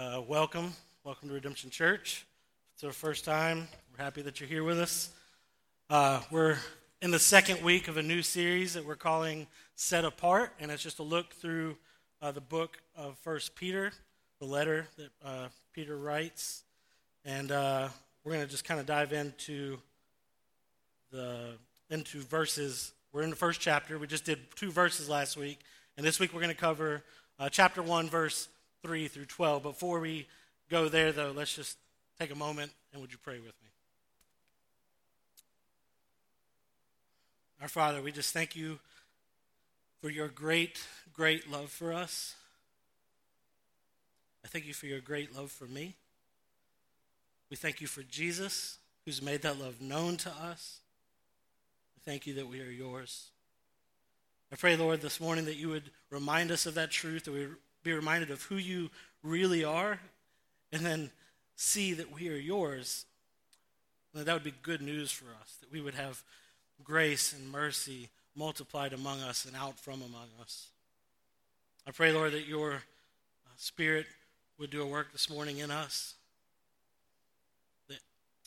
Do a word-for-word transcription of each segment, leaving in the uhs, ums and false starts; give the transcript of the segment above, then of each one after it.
Uh, welcome. Welcome to Redemption Church. If it's our first time, we're happy that you're here with us. Uh, we're in the second week of a new series that we're calling Set Apart, and it's just a look through uh, the book of First Peter, the letter that uh, Peter writes. And uh, we're going to just kind of dive into the into verses. We're in the first chapter. We just did two verses last week, and this week we're going to cover uh, chapter one, verse three through twelve. Before we go there, though, let's just take a moment, and would you pray with me? Our Father, we just thank you for your great, great love for us. I thank you for your great love for me. We thank you for Jesus, who's made that love known to us. Thank you that we are yours. I pray, Lord, this morning that you would remind us of that truth, that we would be reminded of who you really are, and then see that we are yours. And that, that would be good news for us, that we would have grace and mercy multiplied among us and out from among us. I pray, Lord, that your Spirit would do a work this morning in us, that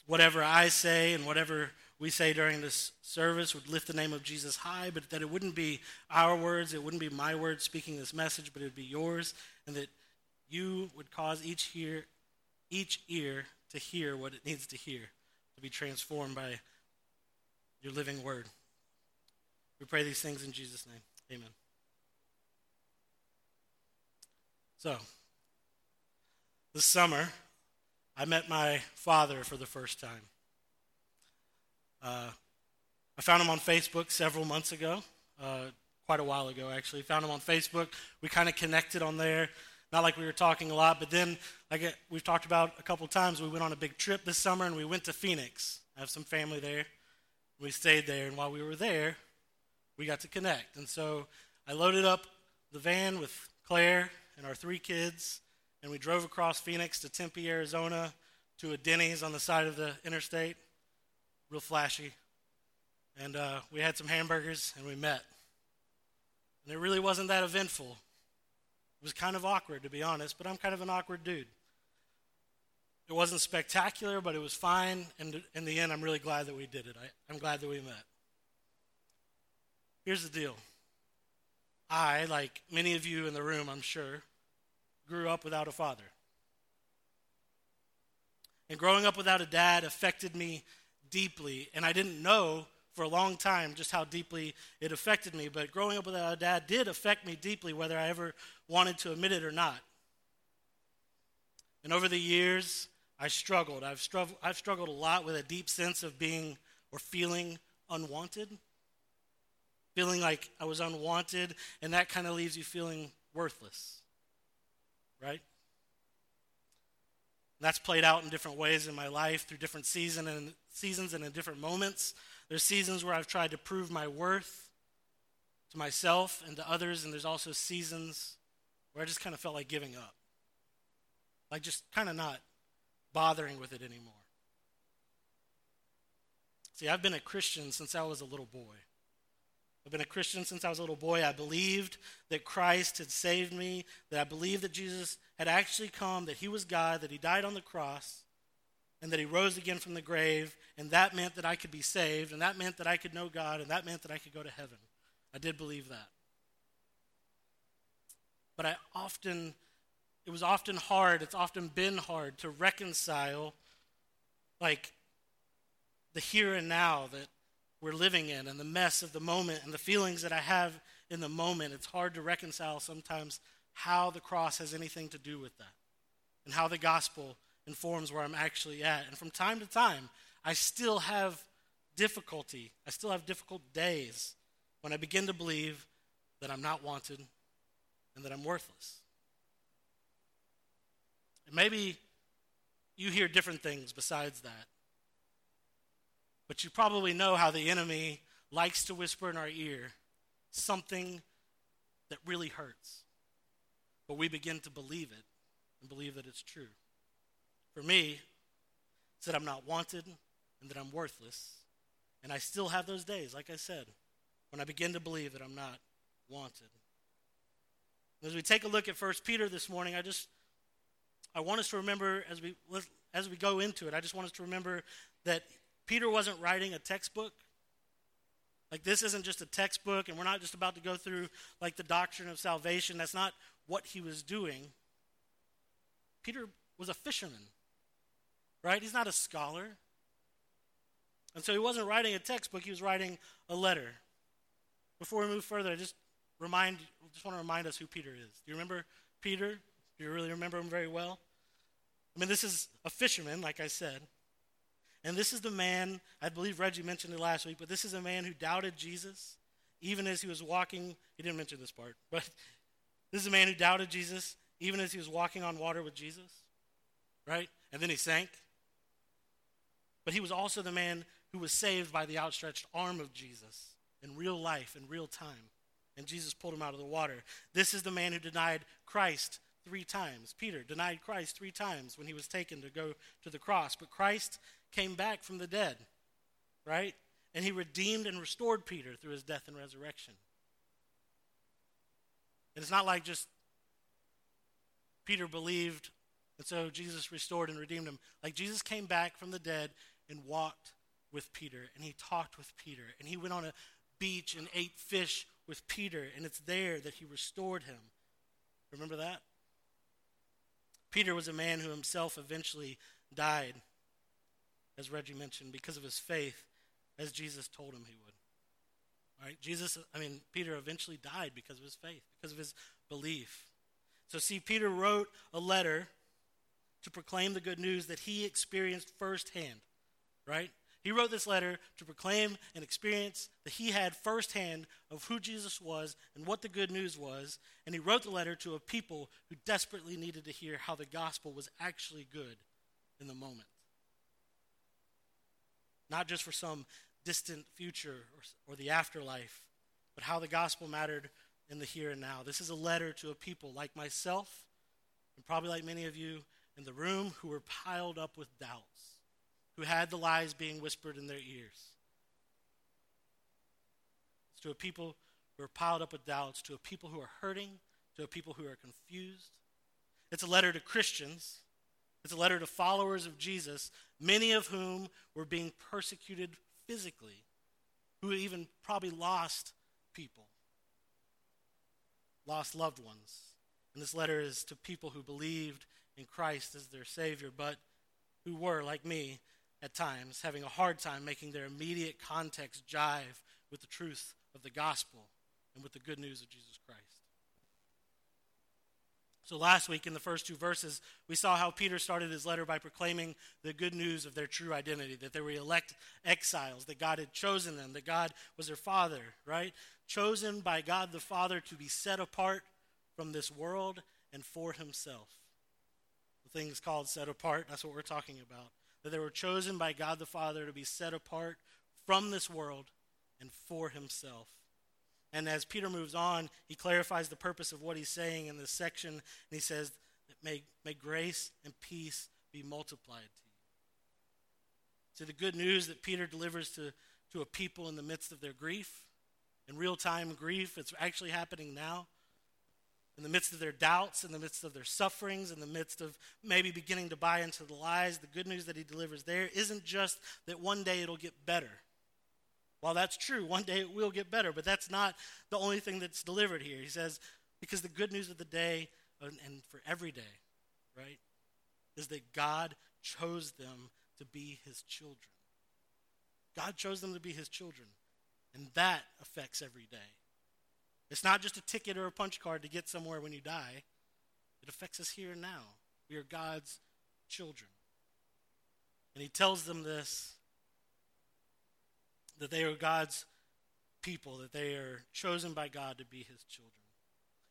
whatever I say and whatever we say during this service would lift the name of Jesus high, but that it wouldn't be our words, it wouldn't be my words speaking this message, but it would be yours, and that you would cause each ear, each ear to hear what it needs to hear, to be transformed by your living word. We pray these things in Jesus' name. Amen. So, this summer, I met my father for the first time. Uh, I found him on Facebook several months ago, uh, quite a while ago, actually. Found him on Facebook. We kind of connected on there. Not like we were talking a lot, but then, like we've talked about a couple times, we went on a big trip this summer, and we went to Phoenix. I have some family there. We stayed there, and while we were there, we got to connect. And so I loaded up the van with Claire and our three kids, and we drove across Phoenix to Tempe, Arizona, to a Denny's on the side of the interstate. Real flashy, and uh, we had some hamburgers, and we met, and it really wasn't that eventful. It was kind of awkward, to be honest, but I'm kind of an awkward dude. It wasn't spectacular, but it was fine, and in the end, I'm really glad that we did it. I, I'm glad that we met. Here's the deal. I, like many of you in the room, I'm sure, grew up without a father, and growing up without a dad affected me deeply, and I didn't know for a long time just how deeply it affected me, but growing up without a dad did affect me deeply, whether I ever wanted to admit it or not. And over the years, I struggled. I've struggled I've struggled a lot with a deep sense of being or feeling unwanted, feeling like I was unwanted, and that kind of leaves you feeling worthless, right? That's played out in different ways in my life through different season and seasons and in different moments. There's seasons where I've tried to prove my worth to myself and to others, and there's also seasons where I just kind of felt like giving up, like just kind of not bothering with it anymore. See, I've been a Christian since I was a little boy. I've been a Christian since I was a little boy. I believed that Christ had saved me, that I believed that Jesus had actually come, that he was God, that he died on the cross, and that he rose again from the grave, and that meant that I could be saved, and that meant that I could know God, and that meant that I could go to heaven. I did believe that. But I often, it was often hard, it's often been hard to reconcile, like, the here and now that we're living in, and the mess of the moment, and the feelings that I have in the moment. It's hard to reconcile sometimes how the cross has anything to do with that, and how the gospel informs where I'm actually at. And from time to time, I still have difficulty. I still have difficult days when I begin to believe that I'm not wanted and that I'm worthless. And maybe you hear different things besides that. But you probably know how the enemy likes to whisper in our ear something that really hurts. But we begin to believe it and believe that it's true. For me, it's that I'm not wanted and that I'm worthless. And I still have those days, like I said, when I begin to believe that I'm not wanted. As we take a look at First Peter this morning, I just I want us to remember as we as we go into it, I just want us to remember that Peter wasn't writing a textbook. Like, this isn't just a textbook, and we're not just about to go through, like, the doctrine of salvation. That's not what he was doing. Peter was a fisherman, right? He's not a scholar. And so he wasn't writing a textbook. He was writing a letter. Before we move further, I just remind, just want to remind us who Peter is. Do you remember Peter? Do you really remember him very well? I mean, this is a fisherman, like I said. And this is the man, I believe Reggie mentioned it last week, but this is a man who doubted Jesus, even as he was walking. He didn't mention this part, but this is a man who doubted Jesus, even as he was walking on water with Jesus, right? And then he sank. But he was also the man who was saved by the outstretched arm of Jesus in real life, in real time. And Jesus pulled him out of the water. This is the man who denied Christ three times. Peter denied Christ three times when he was taken to go to the cross. But Christ came back from the dead, right? And he redeemed and restored Peter through his death and resurrection. And it's not like just Peter believed, and so Jesus restored and redeemed him. Like, Jesus came back from the dead and walked with Peter, and he talked with Peter, and he went on a beach and ate fish with Peter, and it's there that he restored him. Remember that? Peter was a man who himself eventually died, as Reggie mentioned, because of his faith, as Jesus told him he would. All right, Jesus, I mean, Peter eventually died because of his faith, because of his belief. So see, Peter wrote a letter to proclaim the good news that he experienced firsthand, right? He wrote this letter to proclaim an experience that he had firsthand of who Jesus was and what the good news was, and he wrote the letter to a people who desperately needed to hear how the gospel was actually good in the moment. Not just for some distant future or, or the afterlife, but how the gospel mattered in the here and now. This is a letter to a people like myself, and probably like many of you in the room, who were piled up with doubts, who had the lies being whispered in their ears. It's to a people who are piled up with doubts, to a people who are hurting, to a people who are confused. It's a letter to Christians. It's a letter to followers of Jesus, many of whom were being persecuted physically, who even probably lost people, lost loved ones. And this letter is to people who believed in Christ as their Savior, but who were, like me, at times, having a hard time making their immediate context jive with the truth of the gospel and with the good news of Jesus Christ. So last week, in the first two verses, we saw how Peter started his letter by proclaiming the good news of their true identity, that they were elect exiles, that God had chosen them, that God was their Father, right? Chosen by God the Father to be set apart from this world and for himself. The thing's called set apart. That's what we're talking about. That they were chosen by God the Father to be set apart from this world and for himself. And as Peter moves on, he clarifies the purpose of what he's saying in this section. And he says, may, may grace and peace be multiplied to you. So the good news that Peter delivers to, to a people in the midst of their grief, in real-time grief, it's actually happening now, in the midst of their doubts, in the midst of their sufferings, in the midst of maybe beginning to buy into the lies, the good news that he delivers there isn't just that one day it'll get better. Well, that's true, one day it will get better, but that's not the only thing that's delivered here. He says, because the good news of the day, and for every day, right, is that God chose them to be his children. God chose them to be his children, and that affects every day. It's not just a ticket or a punch card to get somewhere when you die. It affects us here and now. We are God's children. And he tells them this, that they are God's people, that they are chosen by God to be his children.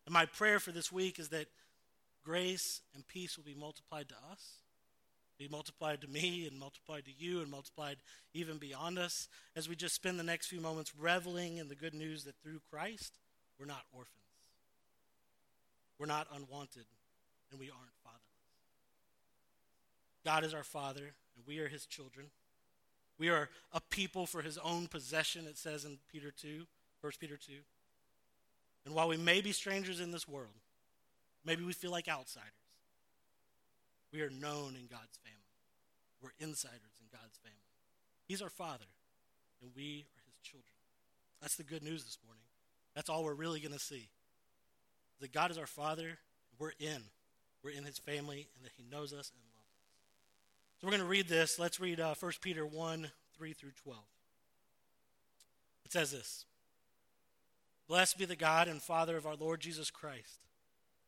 And my prayer for this week is that grace and peace will be multiplied to us, be multiplied to me and multiplied to you and multiplied even beyond us, as we just spend the next few moments reveling in the good news that through Christ, we're not orphans. We're not unwanted, and we aren't fatherless. God is our Father, and we are his children. We are a people for his own possession, it says in Peter two, First Peter two. And while we may be strangers in this world, maybe we feel like outsiders, We are known in God's family. We're insiders in God's family. He's our Father, and we are his children. That's the good news this morning. That's all we're really going to see. That God is our Father, we're in. We're in his family, and that he knows us and loves us. So we're going to read this. Let's read uh, First Peter one, three through twelve. It says this. Blessed be the God and Father of our Lord Jesus Christ.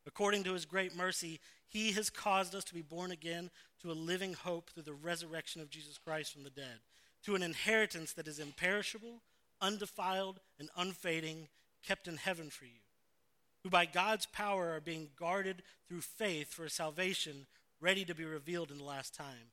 According to his great mercy, he has caused us to be born again to a living hope through the resurrection of Jesus Christ from the dead, to an inheritance that is imperishable, undefiled, and unfading, kept in heaven for you, who by God's power are being guarded through faith for salvation, ready to be revealed in the last time.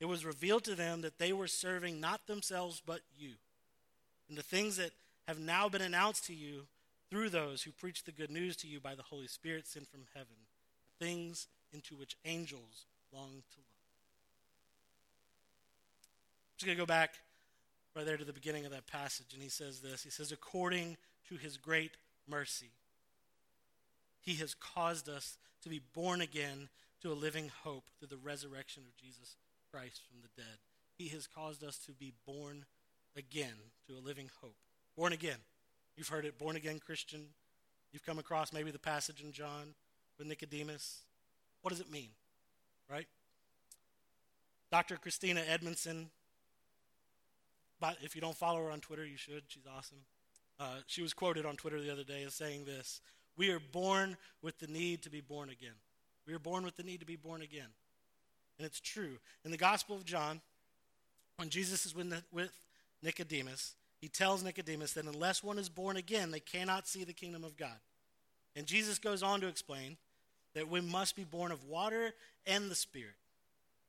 It was revealed to them that they were serving not themselves but you, and the things that have now been announced to you through those who preach the good news to you by the Holy Spirit sent from heaven, things into which angels long to look. I'm just going to go back right there to the beginning of that passage, and he says this. He says, according to his great mercy, he has caused us to be born again to a living hope through the resurrection of Jesus Christ from the dead. He has caused us to be born again to a living hope. Born again. You've heard it, born again Christian. You've come across maybe the passage in John with Nicodemus. What does it mean, right? Doctor Christina Edmondson, but if you don't follow her on Twitter, you should. She's awesome. Uh, she was quoted on Twitter the other day as saying this, we are born with the need to be born again. We are born with the need to be born again. And it's true. In the Gospel of John, when Jesus is with, with Nicodemus, he tells Nicodemus that unless one is born again, they cannot see the kingdom of God. And Jesus goes on to explain that we must be born of water and the Spirit,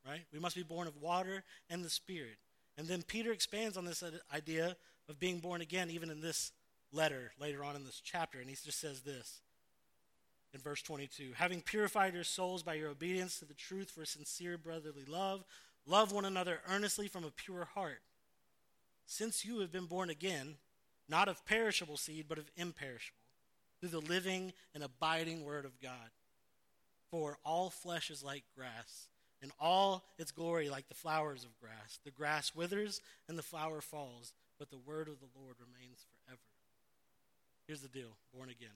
right? We must be born of water and the Spirit. And then Peter expands on this idea of being born again even in this letter later on in this chapter. And he just says this in verse twenty-two. Having purified your souls by your obedience to the truth for sincere brotherly love, love one another earnestly from a pure heart. Since you have been born again, not of perishable seed, but of imperishable, through the living and abiding word of God. For all flesh is like grass, in all its glory like the flowers of grass. The grass withers and the flower falls, but the word of the Lord remains forever. Here's the deal, born again.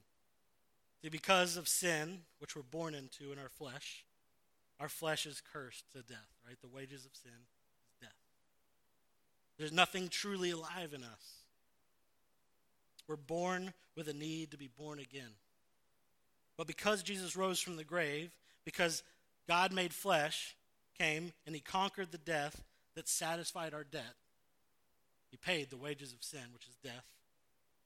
See, because of sin, which we're born into in our flesh, our flesh is cursed to death, right? The wages of sin is death. There's nothing truly alive in us. We're born with a need to be born again. But because Jesus rose from the grave, because God made flesh, came, and he conquered the death that satisfied our debt. He paid the wages of sin, which is death,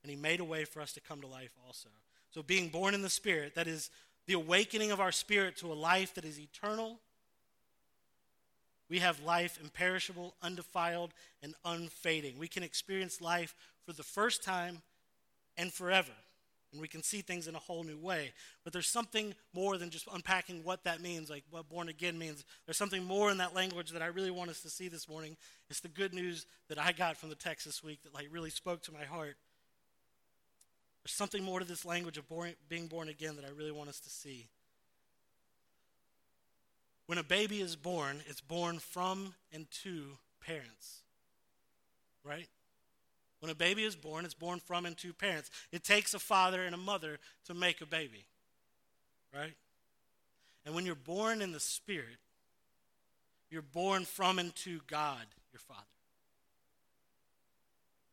and he made a way for us to come to life also. So being born in the Spirit, that is the awakening of our spirit to a life that is eternal, we have life imperishable, undefiled, and unfading. We can experience life for the first time and forever. And we can see things in a whole new way. But there's something more than just unpacking what that means, like what born again means. There's something more in that language that I really want us to see this morning. It's the good news that I got from the text this week that like really spoke to my heart. There's something more to this language of born, being born again that I really want us to see. When a baby is born, it's born from and to parents, right? When a baby is born, it's born from and to parents. It takes a father and a mother to make a baby, right? And when you're born in the Spirit, you're born from and to God, your Father.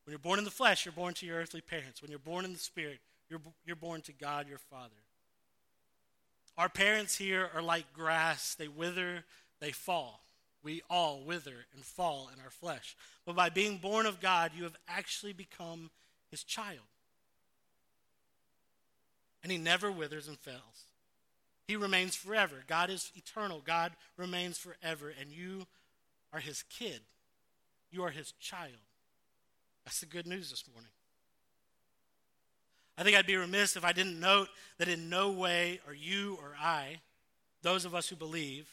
When you're born in the flesh, you're born to your earthly parents. When you're born in the spirit, you're you're born to God, your Father. Our parents here are like grass. They wither, they fall. We all wither and fall in our flesh. But by being born of God, you have actually become his child. And he never withers and fails. He remains forever. God is eternal. God remains forever. And you are his kid. You are his child. That's the good news this morning. I think I'd be remiss if I didn't note that in no way are you or I, those of us who believe,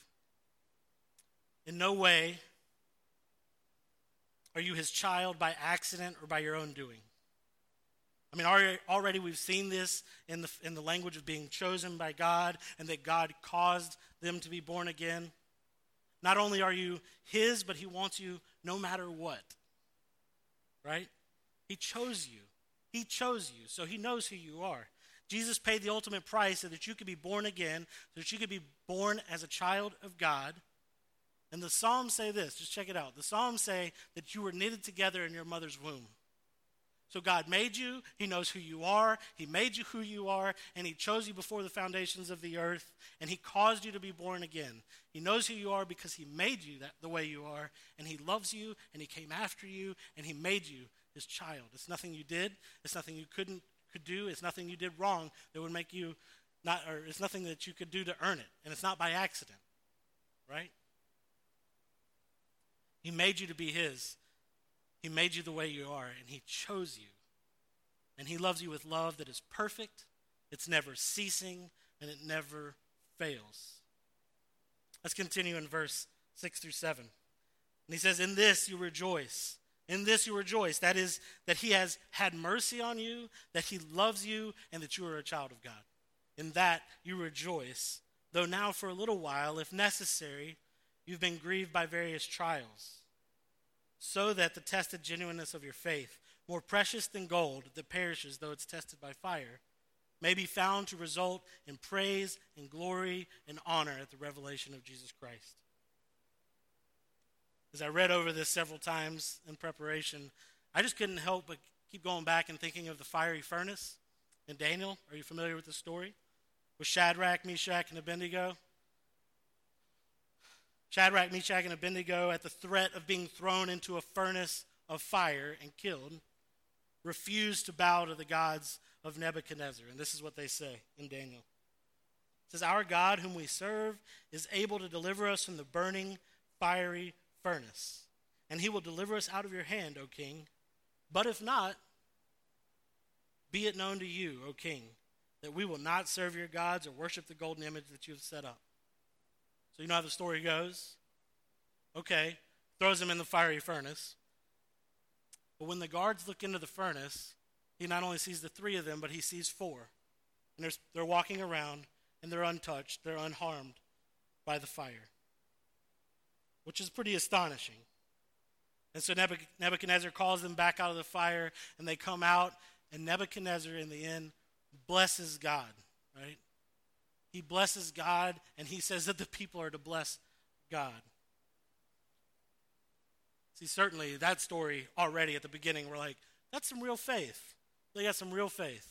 in no way are you his child by accident or by your own doing. I mean, already, already we've seen this in the, in the language of being chosen by God and that God caused them to be born again. Not only are you his, but he wants you no matter what, right? He chose you. He chose you, so he knows who you are. Jesus paid the ultimate price so that you could be born again, so that you could be born as a child of God. And the Psalms say this, just check it out. The Psalms say that you were knitted together in your mother's womb. So God made you, he knows who you are, he made you who you are, and he chose you before the foundations of the earth, and he caused you to be born again. He knows who you are because he made you that, the way you are, and he loves you, and he came after you, and he made you his child. It's nothing you did. It's nothing you couldn't could do. It's nothing you did wrong that would make you not, or it's nothing that you could do to earn it. And it's not by accident, right? He made you to be his. He made you the way you are, and he chose you. And he loves you with love that is perfect, it's never ceasing, and it never fails. Let's continue in verse six through seven. And he says, "In this you rejoice." In this you rejoice, that is, that he has had mercy on you, that he loves you, and that you are a child of God. In that you rejoice, though now for a little while, if necessary, you've been grieved by various trials, so that the tested genuineness of your faith, more precious than gold that perishes though it's tested by fire, may be found to result in praise and glory and honor at the revelation of Jesus Christ. As I read over this several times in preparation, I just couldn't help but keep going back and thinking of the fiery furnace in Daniel. Are you familiar with the story? With Shadrach, Meshach, and Abednego. Shadrach, Meshach, and Abednego, at the threat of being thrown into a furnace of fire and killed, refused to bow to the gods of Nebuchadnezzar. And this is what they say in Daniel. It says, "Our God, whom we serve, is able to deliver us from the burning, fiery furnace, and he will deliver us out of your hand, O king. But if not, be it known to you, O king, that we will not serve your gods or worship the golden image that you have set up." So you know how the story goes. Okay, throws him in the fiery furnace. But when the guards look into the furnace, he not only sees the three of them, but he sees four. And they're, they're walking around, and they're untouched, they're unharmed by the fire, which is pretty astonishing. And so Nebuchadnezzar calls them back out of the fire, and they come out, and Nebuchadnezzar, in the end, blesses God, right? He blesses God, and he says that the people are to bless God. See, certainly that story already at the beginning, we're like, that's some real faith. They got some real faith,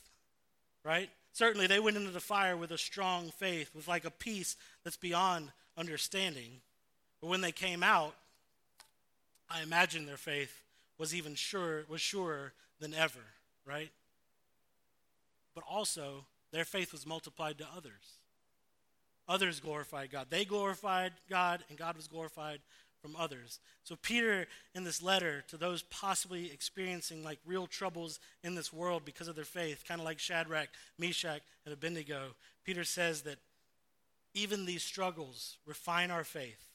right? Certainly they went into the fire with a strong faith, with like a peace that's beyond understanding. But when they came out, I imagine their faith was even sure was surer than ever, right? But also, their faith was multiplied to others. Others glorified God. They glorified God, and God was glorified from others. So Peter, in this letter to those possibly experiencing like real troubles in this world because of their faith, kind of like Shadrach, Meshach, and Abednego, Peter says that even these struggles refine our faith,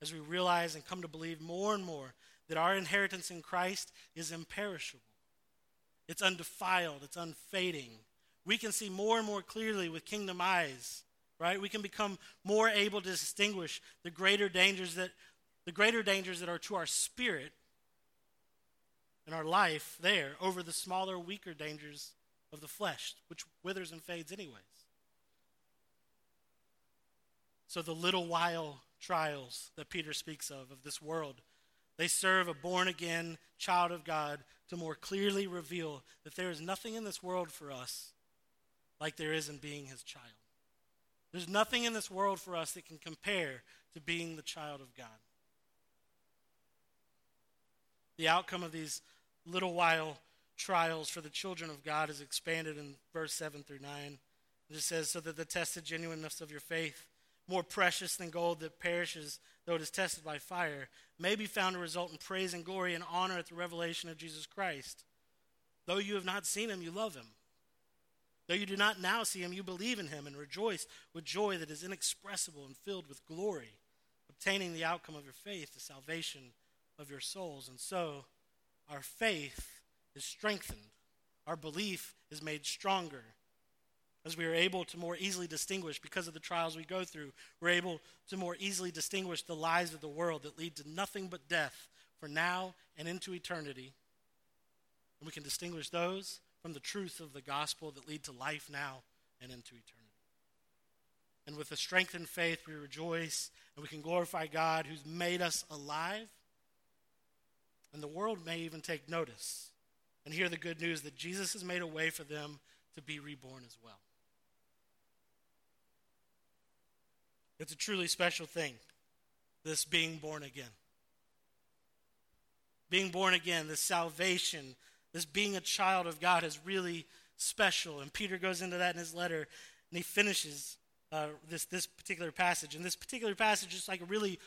as we realize and come to believe more and more that our inheritance in Christ is imperishable. It's undefiled. It's unfading. We can see more and more clearly with kingdom eyes, right? We can become more able to distinguish the greater dangers that the greater dangers that are to our spirit and our life there over the smaller, weaker dangers of the flesh, which withers and fades anyways. So the little while trials that Peter speaks of, of this world, They serve a born-again child of God to more clearly reveal that there is nothing in this world for us like there is in being his child. There's nothing in this world for us that can compare to being the child of God. The outcome of these little while trials for the children of God is expanded in verse seven through nine. It just says, so that the tested genuineness of your faith, more precious than gold that perishes, though it is tested by fire, may be found to result in praise and glory and honor at the revelation of Jesus Christ. Though you have not seen him, you love him. Though you do not now see him, you believe in him and rejoice with joy that is inexpressible and filled with glory, obtaining the outcome of your faith, the salvation of your souls. And so our faith is strengthened. Our belief is made stronger as we are able to more easily distinguish, because of the trials we go through, we're able to more easily distinguish the lies of the world that lead to nothing but death for now and into eternity. And we can distinguish those from the truth of the gospel that lead to life now and into eternity. And with a strengthened faith, we rejoice and we can glorify God who's made us alive. And the world may even take notice and hear the good news that Jesus has made a way for them to be reborn as well. It's a truly special thing, this being born again. Being born again, this salvation, this being a child of God is really special. And Peter goes into that in his letter, and he finishes uh, this, this particular passage. And this particular passage is like a really,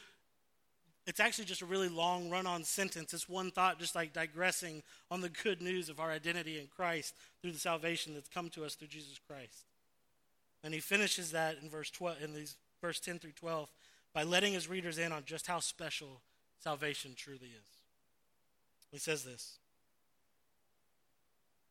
it's actually just a really long run-on sentence. It's one thought just like digressing on the good news of our identity in Christ through the salvation that's come to us through Jesus Christ. And he finishes that in verse twelve, in these verse ten through twelve, by letting his readers in on just how special salvation truly is. He says this: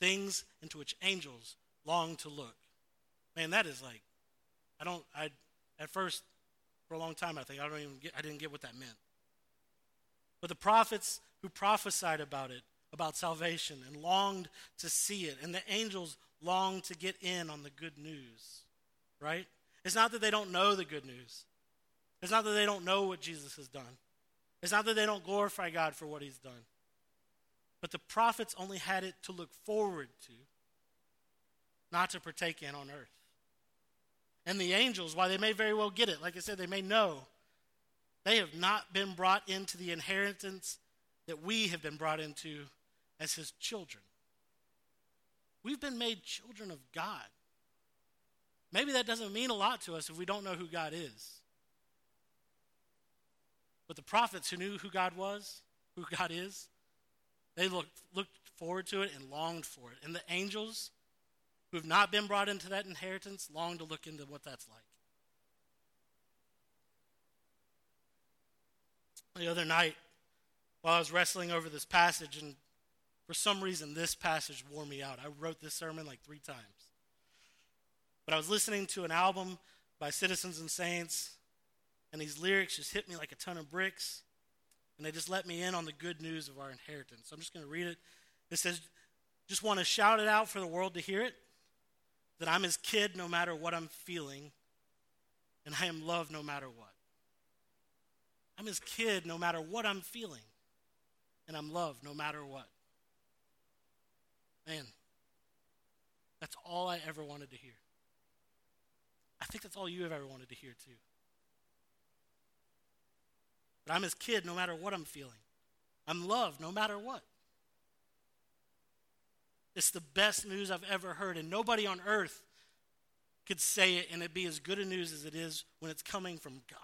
things into which angels long to look. Man, that is like, I don't, I, at first, for a long time, I think, I don't even get, I didn't get what that meant. But the prophets who prophesied about it, about salvation, and longed to see it, and the angels longed to get in on the good news, right? It's not that they don't know the good news. It's not that they don't know what Jesus has done. It's not that they don't glorify God for what he's done. But the prophets only had it to look forward to, not to partake in on earth. And the angels, while they may very well get it, like I said, they may know, they have not been brought into the inheritance that we have been brought into as his children. We've been made children of God. Maybe that doesn't mean a lot to us if we don't know who God is. But the prophets who knew who God was, who God is, they looked, looked forward to it and longed for it. And the angels who have not been brought into that inheritance long to look into what that's like. The other night, while I was wrestling over this passage, and for some reason this passage wore me out. I wrote this sermon like three times. But I was listening to an album by Citizens and Saints, and these lyrics just hit me like a ton of bricks, and they just let me in on the good news of our inheritance. So I'm just going to read it. It says, just want to shout it out for the world to hear it, that I'm his kid no matter what I'm feeling, and I am loved no matter what. I'm his kid no matter what I'm feeling, and I'm loved no matter what. Man, that's all I ever wanted to hear. I think that's all you have ever wanted to hear too. That I'm his kid no matter what I'm feeling. I'm loved no matter what. It's the best news I've ever heard, and nobody on earth could say it and it be as good a news as it is when it's coming from God.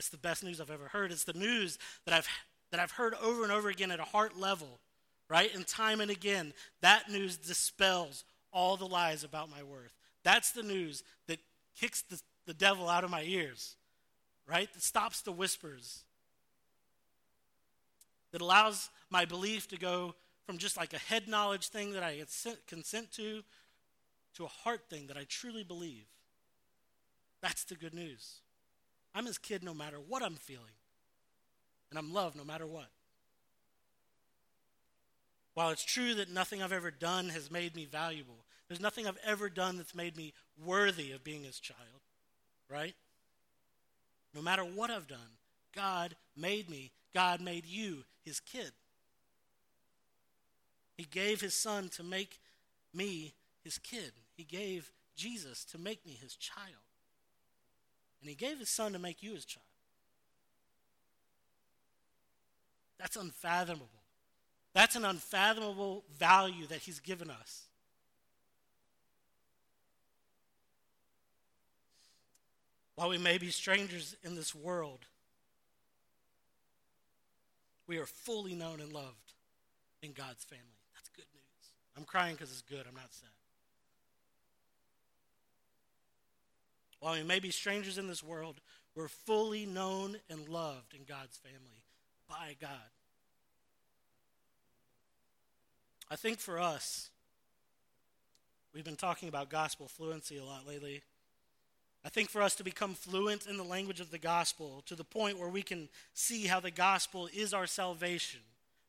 It's the best news I've ever heard. It's the news that I've that I've heard over and over again at a heart level, right? And time and again, that news dispels all the lies about my worth. That's the news that kicks the, the devil out of my ears, right? That stops the whispers that allows my belief to go from just like a head knowledge thing that I consent to, to a heart thing that I truly believe. That's the good news. I'm his kid no matter what I'm feeling, and I'm loved no matter what. While it's true that nothing I've ever done has made me valuable, there's nothing I've ever done that's made me worthy of being his child, right? No matter what I've done, God made me, God made you his kid. He gave his son to make me his kid. He gave Jesus to make me his child. And he gave his son to make you his child. That's unfathomable. That's an unfathomable value that he's given us. While we may be strangers in this world, we are fully known and loved in God's family. That's good news. I'm crying because it's good. I'm not sad. While we may be strangers in this world, we're fully known and loved in God's family by God. I think for us, we've been talking about gospel fluency a lot lately. I think for us to become fluent in the language of the gospel to the point where we can see how the gospel is our salvation,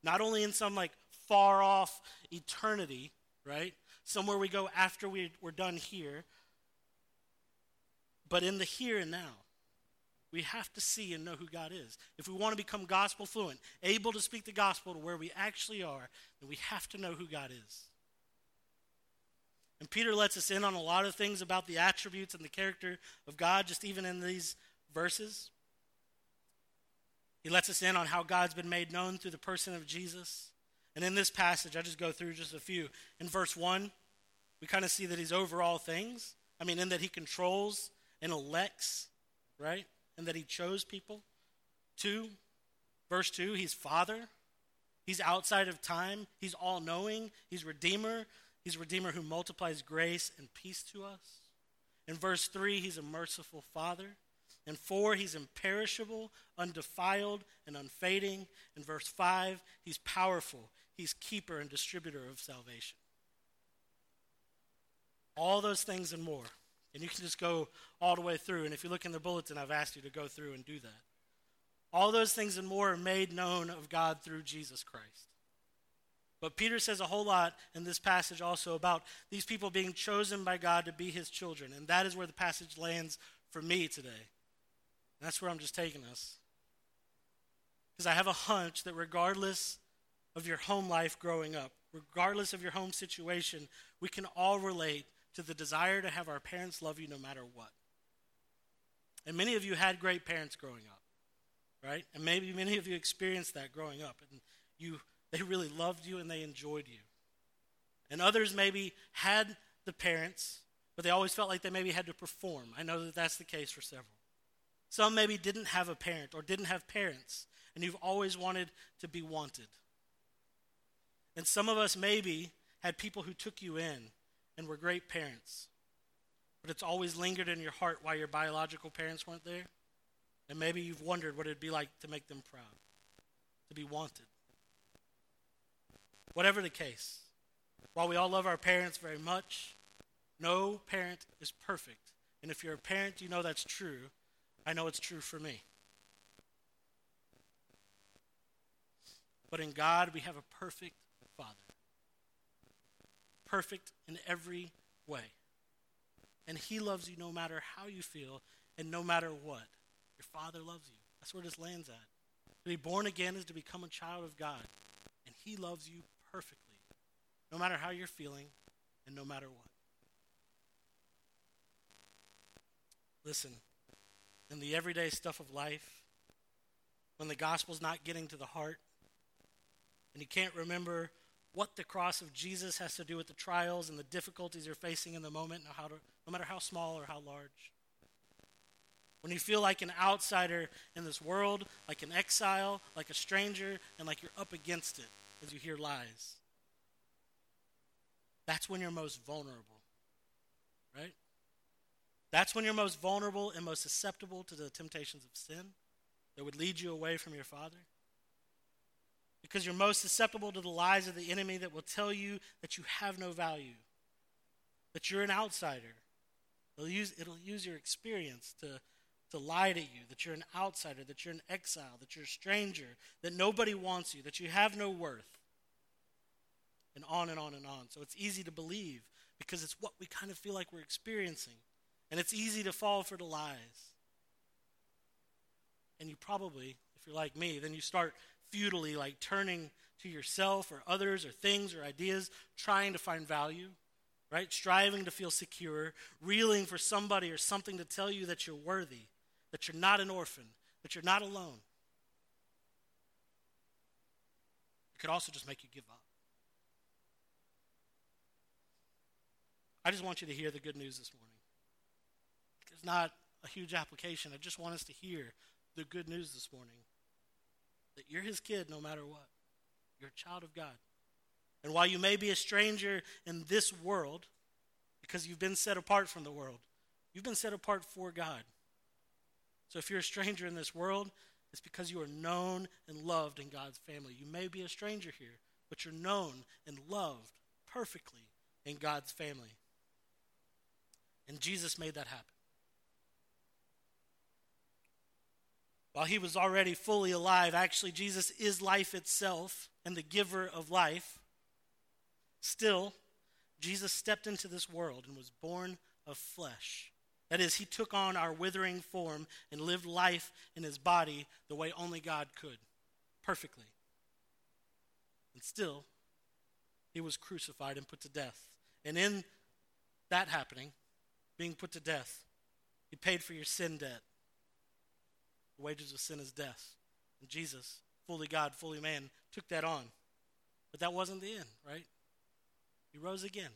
not only in some like far off eternity, right? Somewhere we go after we, we're done here, but in the here and now. We have to see and know who God is. If we want to become gospel fluent, able to speak the gospel to where we actually are, then we have to know who God is. And Peter lets us in on a lot of things about the attributes and the character of God, just even in these verses. He lets us in on how God's been made known through the person of Jesus. And in this passage, I just go through just a few. In verse one, we kind of see that he's over all things. I mean, in that he controls and elects, right? And that he chose people. Two, verse two, he's Father. He's outside of time. He's all-knowing. He's Redeemer. He's a Redeemer who multiplies grace and peace to us. In verse three, he's a merciful Father. In four, he's imperishable, undefiled, and unfading. In verse five, he's powerful. He's keeper and distributor of salvation. All those things and more. And you can just go all the way through. And if you look in the bulletin, I've asked you to go through and do that. All those things and more are made known of God through Jesus Christ. But Peter says a whole lot in this passage also about these people being chosen by God to be his children. And that is where the passage lands for me today. And that's where I'm just taking us. Because I have a hunch that regardless of your home life growing up, regardless of your home situation, we can all relate to the desire to have our parents love you no matter what. And many of you had great parents growing up, right? And maybe many of you experienced that growing up. And you They really loved you and they enjoyed you. And others maybe had the parents, but they always felt like they maybe had to perform. I know that that's the case for several. Some maybe didn't have a parent or didn't have parents, and you've always wanted to be wanted. And some of us maybe had people who took you in and were great parents, but it's always lingered in your heart why your biological parents weren't there. And maybe you've wondered what it'd be like to make them proud, to be wanted. Whatever the case, while we all love our parents very much, no parent is perfect. And if you're a parent, you know that's true. I know it's true for me. But in God, we have a perfect Father. Perfect in every way. And he loves you no matter how you feel and no matter what. Your Father loves you. That's where this lands at. To be born again is to become a child of God. And he loves you perfectly, no matter how you're feeling and no matter what. Listen, in the everyday stuff of life, when the gospel's not getting to the heart, and you can't remember what the cross of Jesus has to do with the trials and the difficulties you're facing in the moment, no, how to, no matter how small or how large. When you feel like an outsider in this world, like an exile, like a stranger, and like you're up against it as you hear lies. That's when you're most vulnerable, right? That's when you're most vulnerable and most susceptible to the temptations of sin that would lead you away from your Father. because you're most susceptible to the lies of the enemy that will tell you that you have no value, that you're an outsider. It'll use, it'll use your experience to, to lie to you, that you're an outsider, that you're an exile, that you're a stranger, that nobody wants you, that you have no worth, and on and on and on. So it's easy to believe because it's what we kind of feel like we're experiencing, and it's easy to fall for the lies. And you probably, if you're like me, then you start futilely like turning to yourself or others or things or ideas, trying to find value, right? Striving to feel secure, reeling for somebody or something to tell you that you're worthy, that you're not an orphan, that you're not alone. It could also just make you give up. I just want you to hear the good news this morning. It's not a huge application. I just want us to hear the good news this morning. That you're his kid no matter what. You're a child of God. And while you may be a stranger in this world, because you've been set apart from the world, you've been set apart for God. So if you're a stranger in this world, it's because you are known and loved in God's family. You may be a stranger here, but you're known and loved perfectly in God's family. And Jesus made that happen. While he was already fully alive, actually Jesus is life itself and the giver of life. Still, Jesus stepped into this world and was born of flesh. That is, he took on our withering form and lived life in his body the way only God could, perfectly. And still, he was crucified and put to death. And in that happening, being put to death, he paid for your sin debt. The wages of sin is death. And Jesus, fully God, fully man, took that on. But that wasn't the end, right? He rose again.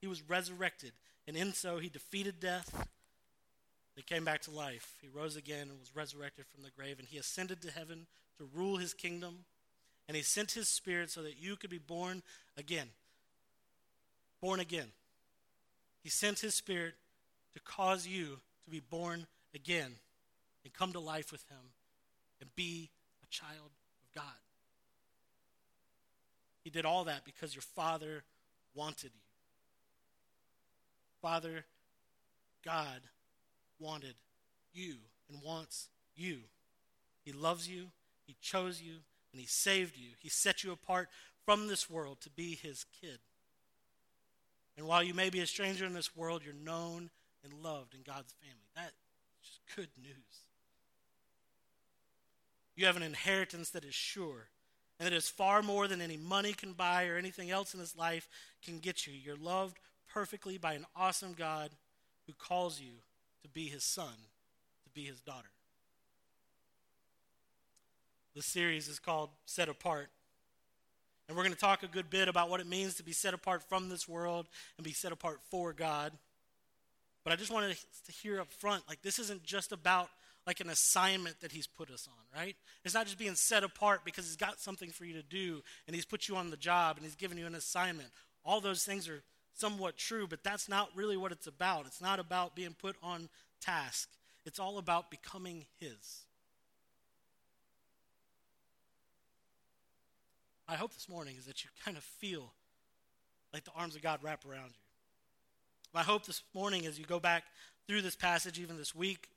He was resurrected. And in so, he defeated death. He came back to life. He rose again and was resurrected from the grave. And he ascended to heaven to rule his kingdom. And he sent his spirit so that you could be born again. Born again. He sent his spirit to cause you to be born again and come to life with him and be a child of God. He did all that because your Father wanted you. Father, God wanted you and wants you. He loves you. He chose you. And he saved you. He set you apart from this world to be his kid. And while you may be a stranger in this world, you're known and loved in God's family. That is just good news. You have an inheritance that is sure and that is far more than any money can buy or anything else in this life can get you. You're loved perfectly by an awesome God who calls you to be his son, to be his daughter. The series is called Set Apart. And we're going to talk a good bit about what it means to be set apart from this world and be set apart for God. But I just wanted to hear up front, like this isn't just about like an assignment that he's put us on, right? It's not just being set apart because he's got something for you to do and he's put you on the job and he's given you an assignment. All those things are somewhat true, but that's not really what it's about. It's not about being put on task. It's all about becoming his. I hope this morning is that you kind of feel like the arms of God wrap around you. My hope this morning as you go back through this passage, even this week,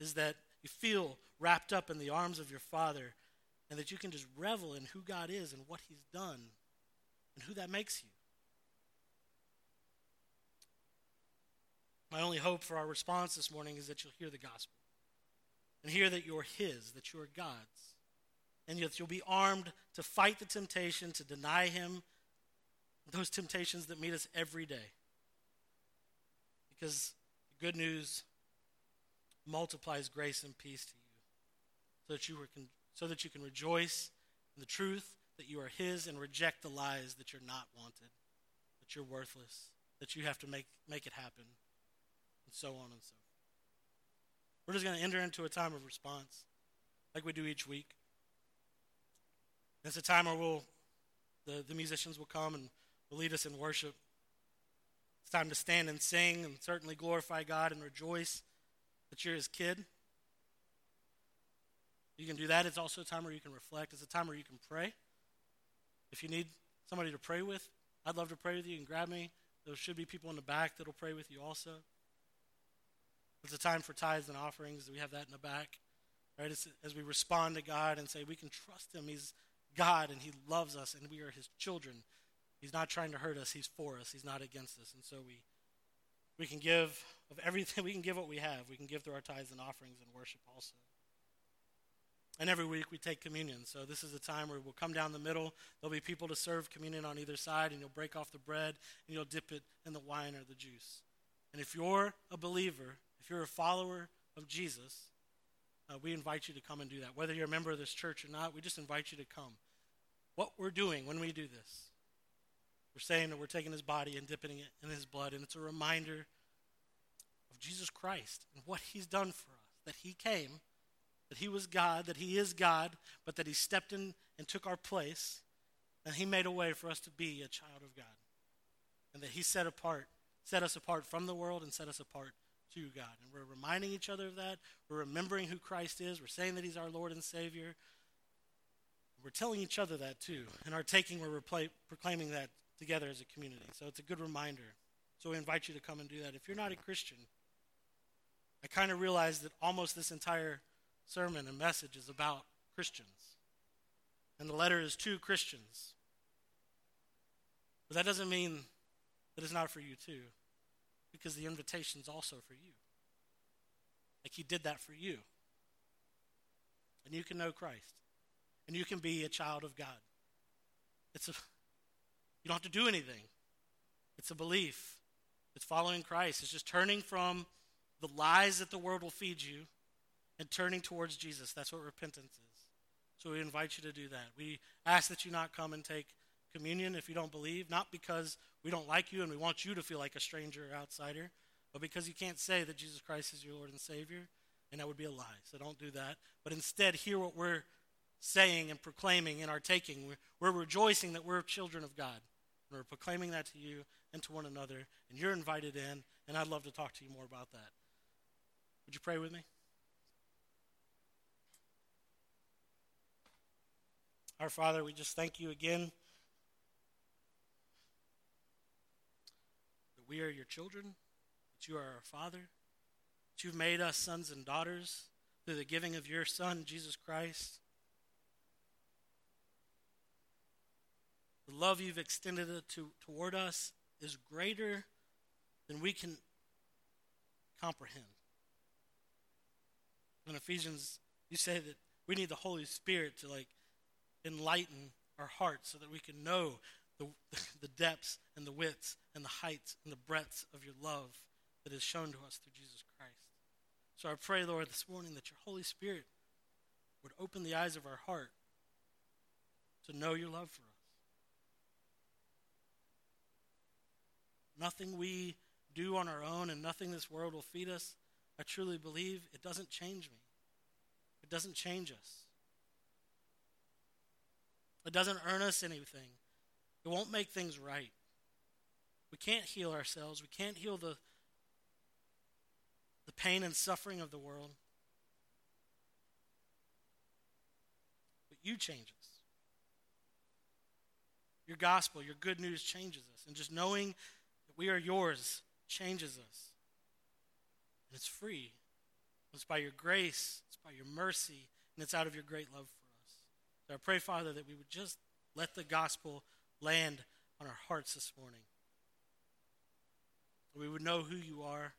is that you feel wrapped up in the arms of your Father and that you can just revel in who God is and what he's done and who that makes you. My only hope for our response this morning is that you'll hear the gospel and hear that you're his, that you're God's. And yet you'll be armed to fight the temptation, to deny him, those temptations that meet us every day. Because the good news multiplies grace and peace to you so that you, were con- so that you can rejoice in the truth that you are his and reject the lies that you're not wanted, that you're worthless, that you have to make, make it happen, and so on and so forth. We're just going to enter into a time of response like we do each week. It's a time where we'll, the, the musicians will come and will lead us in worship. It's time to stand and sing and certainly glorify God and rejoice that you're his kid. You can do that. It's also a time where you can reflect. It's a time where you can pray. If you need somebody to pray with, I'd love to pray with you. You can grab me. There should be people in the back that'll pray with you also. It's a time for tithes and offerings. We have that in the back, right? It's as we respond to God and say we can trust him. He's God and he loves us and we are his children. He's not trying to hurt us. He's for us. He's not against us. And so we we can give of everything. We can give what we have. We can give through our tithes and offerings and worship also. And every week we take communion. So this is a time where we'll come down the middle. There'll be people to serve communion on either side, and you'll break off the bread, and you'll dip it in the wine or the juice. And if you're a believer, if you're a follower of Jesus, uh, we invite you to come and do that. Whether you're a member of this church or not, we just invite you to come. What we're doing when we do this, we're saying that we're taking his body and dipping it in his blood, and it's a reminder of Jesus Christ and what he's done for us, that he came, that he was God, that he is God, but that he stepped in and took our place, and he made a way for us to be a child of God, and that he set apart, set us apart from the world and set us apart to God. And we're reminding each other of that. We're remembering who Christ is. We're saying that he's our Lord and Savior. We're telling each other that too. And our taking, we're repla- proclaiming that together as a community. So it's a good reminder. So we invite you to come and do that. If you're not a Christian, I kind of realized that almost this entire sermon and message is about Christians. And the letter is to Christians. But that doesn't mean that it's not for you too, because the invitation's also for you. Like he did that for you. And you can know Christ. And you can be a child of God. It's a, you don't have to do anything. It's a belief. It's following Christ. It's just turning from the lies that the world will feed you and turning towards Jesus. That's what repentance is. So we invite you to do that. We ask that you not come and take communion if you don't believe, not because we don't like you and we want you to feel like a stranger or outsider, but because you can't say that Jesus Christ is your Lord and Savior, and that would be a lie. So don't do that. But instead, hear what we're saying and proclaiming in our taking. We're, we're rejoicing that we're children of God. And we're proclaiming that to you and to one another, and you're invited in, and I'd love to talk to you more about that. Would you pray with me? Our Father, we just thank you again that we are your children, that you are our Father, that you've made us sons and daughters through the giving of your Son, Jesus Christ. The love you've extended to, toward us is greater than we can comprehend. In Ephesians, you say that we need the Holy Spirit to like enlighten our hearts so that we can know the, the depths and the widths and the heights and the breadths of your love that is shown to us through Jesus Christ. So I pray, Lord, this morning that your Holy Spirit would open the eyes of our heart to know your love for us. Nothing we do on our own and nothing this world will feed us, I truly believe it doesn't change me. It doesn't change us. It doesn't earn us anything. It won't make things right. We can't heal ourselves. We can't heal the, the pain and suffering of the world. But you change us. Your gospel, your good news changes us. And just knowing that we are yours changes us. And it's free. It's by your grace. It's by your mercy. And it's out of your great love for us. So I pray, Father, that we would just let the gospel land on our hearts this morning. We would know who you are.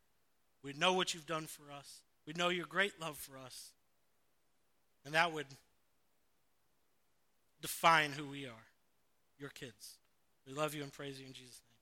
We'd know what you've done for us. We'd know your great love for us. And that would define who we are. Your kids. We love you and praise you in Jesus' name.